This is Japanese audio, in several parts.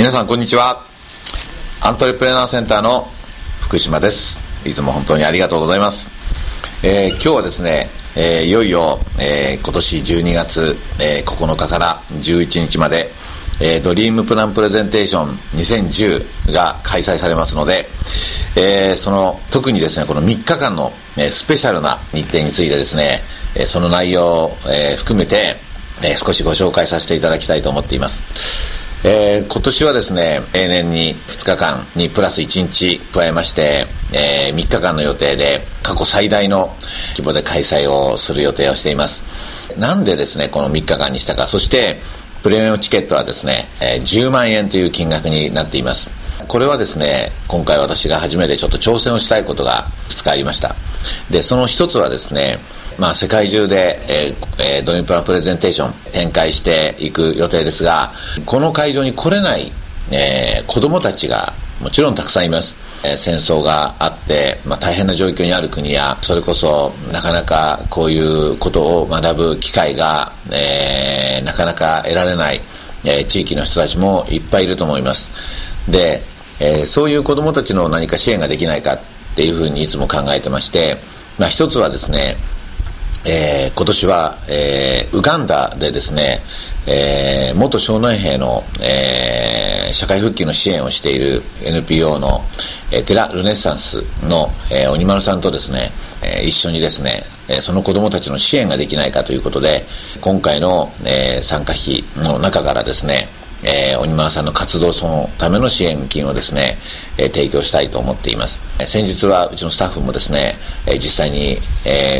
皆さんこんにちは。アントレプレナーセンターの福島です。いつも本当にありがとうございます。今日はですね、いよいよ、今年12月、9日から11日まで、ドリームプランプレゼンテーション2010が開催されますので、その特にですねこの3日間の、スペシャルな日程についてですね、その内容を、含めて、少しご紹介させていただきたいと思っています。今年はですね例年に2日間にプラス1日加えまして、3日間の予定で過去最大の規模で開催をする予定をしています。なんでですねこの3日間にしたか、そしてプレミアムチケットはですね、10万円という金額になっています。これはですね今回私が初めてちょっと挑戦をしたいことが2つありました。でその1つはですね、世界中で、ドリームプランプレゼンテーション展開していく予定ですが、この会場に来れない、子どもたちがもちろんたくさんいます。戦争があって、大変な状況にある国や、それこそなかなかこういうことを学ぶ機会が、なかなか得られない、地域の人たちもいっぱいいると思います。で、そういう子どもたちの何か支援ができないかっていうふうにいつも考えてまして、一つはですね今年は、ウガンダでですね、元少年兵の、社会復帰の支援をしている NPO の、テラ・ルネッサンスの、鬼丸さんとですね、一緒にですね、その子どもたちの支援ができないかということで、今回の、参加費の中からですね、鬼丸さんの活動のための支援金をですね、提供したいと思っています。先日はうちのスタッフもですね、実際に、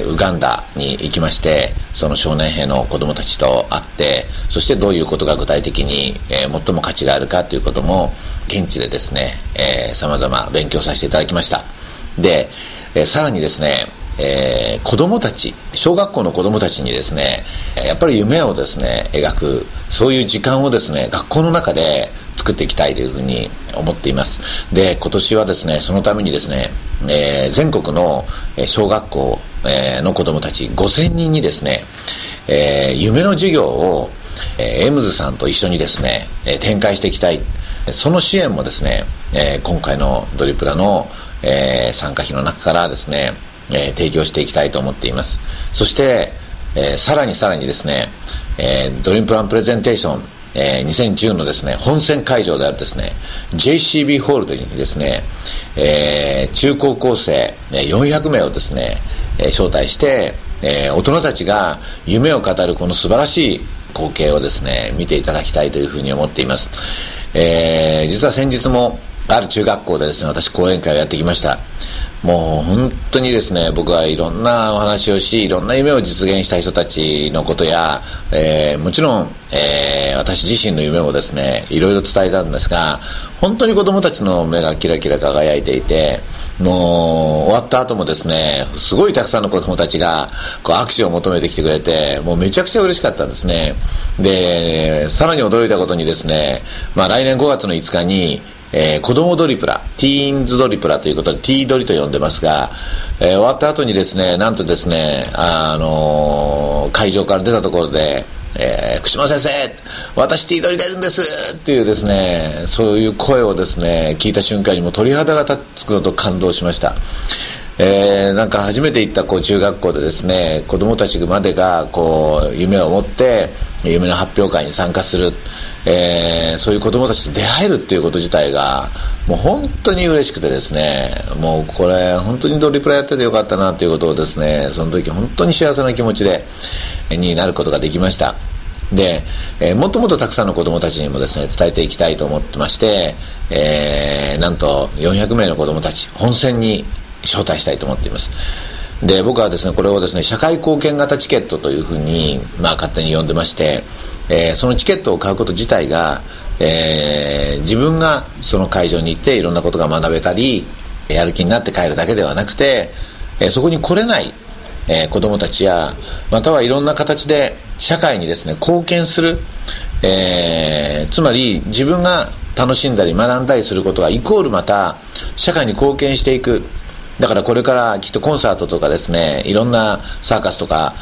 ウガンダに行きまして、その少年兵の子どもたちと会って、そしてどういうことが具体的に、最も価値があるかということも現地でですね、様々勉強させていただきました。で、さらにですね子どもたち、小学校の子どもたちにですねやっぱり夢をですね描く、そういう時間をですね学校の中で作っていきたいというふうに思っています。で、今年はですねそのためにですね、全国の小学校の子どもたち5000人にですね、夢の授業をエムズさんと一緒にですね展開していきたい。その支援もですね、今回のドリプラの、参加費の中からですね提供していきたいと思っています。そして、さらにですね、ドリームプランプレゼンテーション、2010のですね本選会場であるですね JCB ホールでにですね、中高校生400名をですね招待して、大人たちが夢を語るこの素晴らしい光景をですね見ていただきたいというふうに思っています。実は先日もある中学校でですね私講演会をやってきました。もう本当にですね僕はいろんなお話をし、いろんな夢を実現した人たちのことや、もちろん、私自身の夢もですねいろいろ伝えたんですが、本当に子どもたちの目がキラキラ輝いていて、もう終わった後もですねすごいたくさんの子どもたちがこう握手を求めてきてくれて、もうめちゃくちゃ嬉しかったんですね。で、さらに驚いたことにですね、来年5月の5日に子供ドリプラ、ティーンズドリプラということで T ドリと呼んでますが、終わった後にですねなんとですね、会場から出たところで、福島先生私 T ドリ出るんですっていうですねそういう声をですね聞いた瞬間にもう鳥肌が立つのと感動しました。なんか初めて行ったこう中学校でですね子どもたちまでがこう夢を持って夢の発表会に参加する、そういう子どもたちと出会えるっていうこと自体がもう本当に嬉しくてですね、もうこれ本当にドリプラやっててよかったなということをですねその時本当に幸せな気持ちでになることができました。で、もっともっとたくさんの子どもたちにもですね伝えていきたいと思ってまして、なんと400名の子どもたち本選に招待したいと思っています。で、僕はですねこれをですね社会貢献型チケットというふうに、勝手に呼んでまして、そのチケットを買うこと自体が、自分がその会場に行っていろんなことが学べたりやる気になって帰るだけではなくて、そこに来れない、子どもたちやまたはいろんな形で社会にですね貢献する、つまり自分が楽しんだり学んだりすることがイコールまた社会に貢献していく、だからこれからきっとコンサートとかですね、いろんなサーカスとか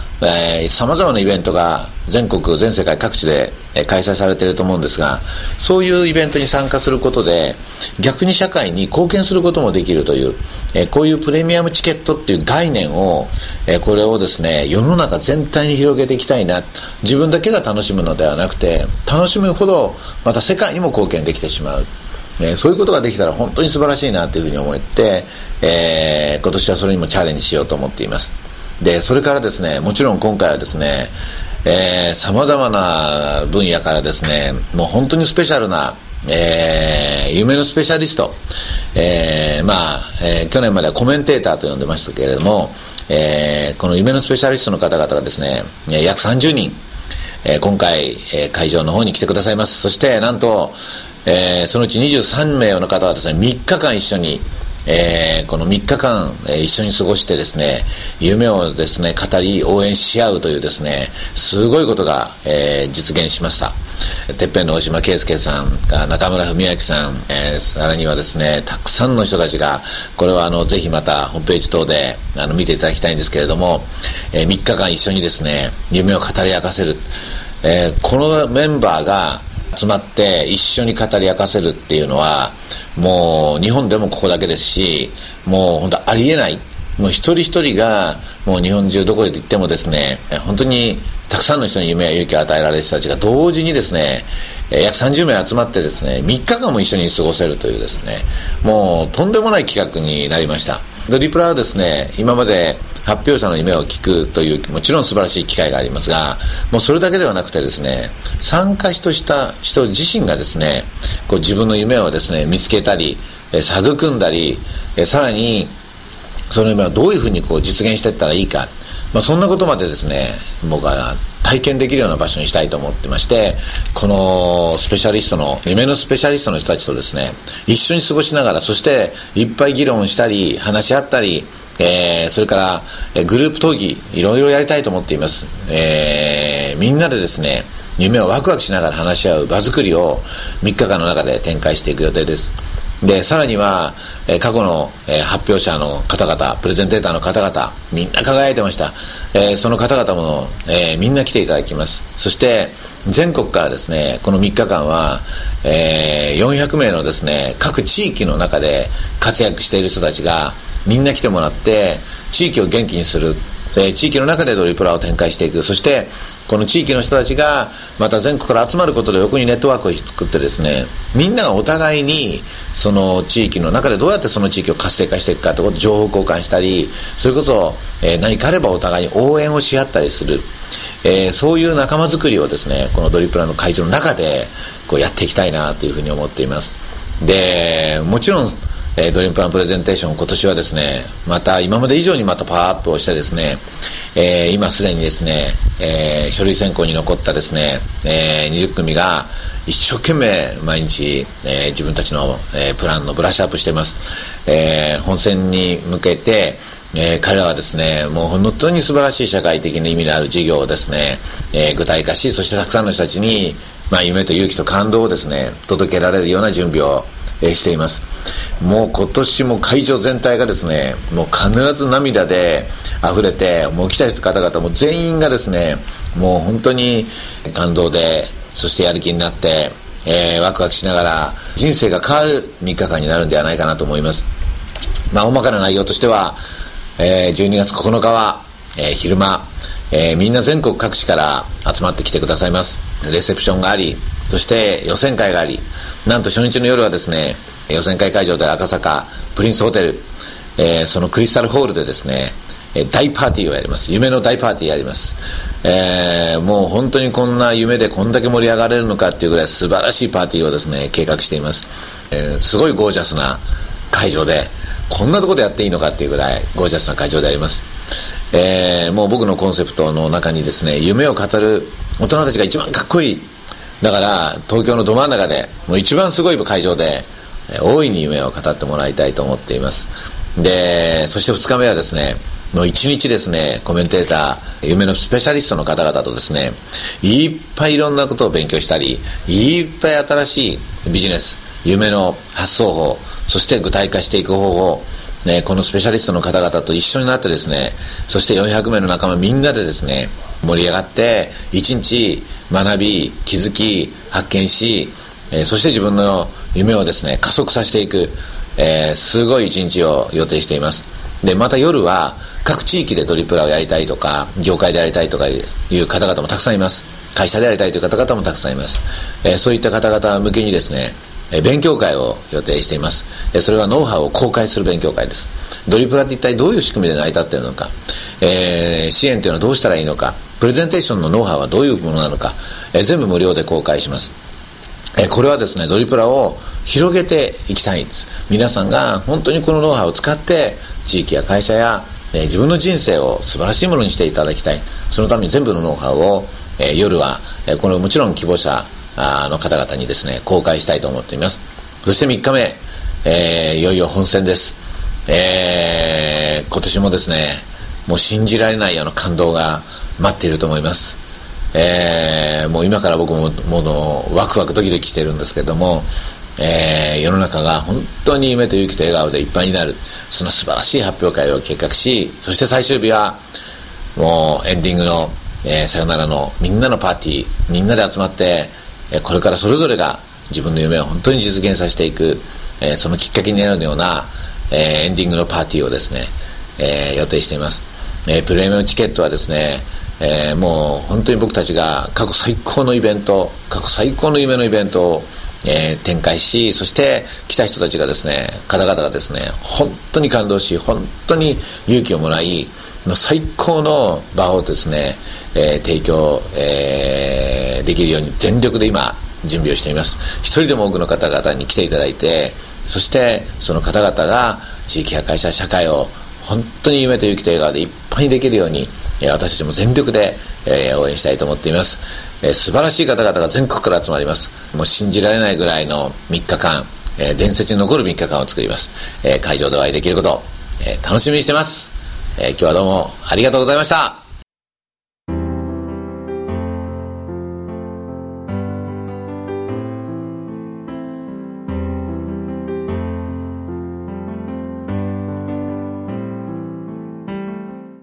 さまざまなイベントが全国全世界各地で開催されていると思うんですが、そういうイベントに参加することで逆に社会に貢献することもできるという、こういうプレミアムチケットっていう概念を、これをですね世の中全体に広げていきたいな。自分だけが楽しむのではなくて、楽しむほどまた世界にも貢献できてしまう、そういうことができたら本当に素晴らしいなというふうに思って、今年はそれにもチャレンジしようと思っています。でそれからですね、もちろん今回はですねさまざまな分野からですね、もう本当にスペシャルな、夢のスペシャリスト、去年まではコメンテーターと呼んでましたけれども、この夢のスペシャリストの方々がですね約30人、今回、会場の方に来てくださいます。そしてなんと、そのうち23名の方はですね3日間一緒にこの3日間、一緒に過ごしてですね夢をですね語り応援し合うというですねすごいことが、実現しました。てっぺんの大島圭介さん、中村文明さん、さらにはですねたくさんの人たちが、これはぜひまたホームページ等で見ていただきたいんですけれども、3日間一緒にですね夢を語り明かせる、このメンバーが集まって一緒に語り明かせるっていうのはもう日本でもここだけですし、もう本当ありえない、もう一人一人がもう日本中どこへ行ってもですね本当にたくさんの人に夢や勇気を与えられる人たちが同時にですね約30名集まってですね3日間も一緒に過ごせるというですね、もうとんでもない企画になりました。ドリプラはですね今まで発表者の夢を聞くというもちろん素晴らしい機会がありますが、もうそれだけではなくてですね参加とした人自身がですねこう自分の夢をですね見つけたり育んだり、さらにその夢をどういうふうにこう実現していったらいいか、そんなことまでですね僕は体験できるような場所にしたいと思ってまして、このスペシャリストの夢のスペシャリストの人たちとですね一緒に過ごしながら、そしていっぱい議論したり話し合ったり、それからグループ討議いろいろやりたいと思っています。みんなでですね夢をワクワクしながら話し合う場作りを3日間の中で展開していく予定です。でさらには過去の発表者の方々、プレゼンテーターの方々、みんな輝いてました。その方々もみんな来ていただきます。そして全国からですねこの3日間は400名のですね各地域の中で活躍している人たちがみんな来てもらって、地域を元気にする、地域の中でドリプラを展開していく。そしてこの地域の人たちがまた全国から集まることで横にネットワークを作ってですね、みんながお互いにその地域の中でどうやってその地域を活性化していくかということを情報交換したり、それこそ何かあればお互いに応援をし合ったりする、そういう仲間づくりをですねこのドリプラの会場の中でこうやっていきたいなというふうに思っています。でもちろんドリームプランプレゼンテーション今年はですねまた今まで以上にまたパワーアップをしてですね、今すでにですね、書類選考に残ったですね、20組が一生懸命毎日、自分たちの、プランのブラッシュアップしています。本選に向けて、彼らはですねもう本当に素晴らしい社会的な意味のある事業をですね、具体化し、そしてたくさんの人たちに、夢と勇気と感動をですね届けられるような準備をしています。もう今年も会場全体がですねもう必ず涙で溢れて、もう来た方々も全員がですねもう本当に感動で、そしてやる気になって、ワクワクしながら人生が変わる3日間になるんではないかなと思います。大まかな内容としては、12月9日は、昼間、みんな全国各地から集まってきてくださいます。レセプションがあり、そして予選会があり、なんと初日の夜はですね予選会会場で赤坂プリンスホテル、そのクリスタルホールでですね大パーティーをやります。夢の大パーティーやります。もう本当にこんな夢でこんだけ盛り上がれるのかっていうぐらい素晴らしいパーティーをですね計画しています。すごいゴージャスな会場で、こんなとこでやっていいのかっていうぐらいゴージャスな会場であります。もう僕のコンセプトの中にですね夢を語る大人たちが一番かっこいい、だから東京のど真ん中でもう一番すごい会場で大いに夢を語ってもらいたいと思っています。でそして2日目はですねもう1日ですねコメンテーター、夢のスペシャリストの方々とですねいっぱいいろんなことを勉強したり、いっぱい新しいビジネス、夢の発想法、そして具体化していく方法、このスペシャリストの方々と一緒になってですね、そして400名の仲間みんなでですね、盛り上がって一日学び、気づき、発見し、そして自分の夢をですね加速させていく、すごい一日を予定しています。でまた夜は各地域でドリプラをやりたいとか業界でやりたいとかいう方々もたくさんいます。会社でやりたいという方々もたくさんいます。そういった方々向けにですね勉強会を予定しています。それはノウハウを公開する勉強会です。ドリプラって一体どういう仕組みで成り立っているのか、支援というのはどうしたらいいのか、プレゼンテーションのノウハウはどういうものなのか、全部無料で公開します。これはですねドリプラを広げていきたいんです。皆さんが本当にこのノウハウを使って地域や会社や自分の人生を素晴らしいものにしていただきたい。そのために全部のノウハウを夜はこのもちろん希望者の方々にですね公開したいと思っています。そして3日目、いよいよ本戦です。今年もですねもう信じられないような感動が待っていると思います。もう今から僕もワクワクドキドキしてるんですけども、世の中が本当に夢と勇気と笑顔でいっぱいになる、その素晴らしい発表会を計画し、そして最終日はもうエンディングの、さよならのみんなのパーティー、みんなで集まってこれからそれぞれが自分の夢を本当に実現させていく、そのきっかけになるような、エンディングのパーティーをですね、予定しています。プレミアムチケットはですねもう本当に僕たちが過去最高のイベント、過去最高の夢のイベントを、展開し、そして来た人たちがですね方々がですね本当に感動し、本当に勇気をもらい、最高の場をですね、提供、できるように全力で今準備をしています。一人でも多くの方々に来ていただいて、そしてその方々が地域や会社、社会を本当に夢と勇気と笑顔でいっぱいにできるように私たちも全力で応援したいと思っています。素晴らしい方々が全国から集まります。もう信じられないぐらいの3日間、伝説に残る3日間を作ります。会場でお会いできること楽しみにしてます。今日はどうもありがとうございました。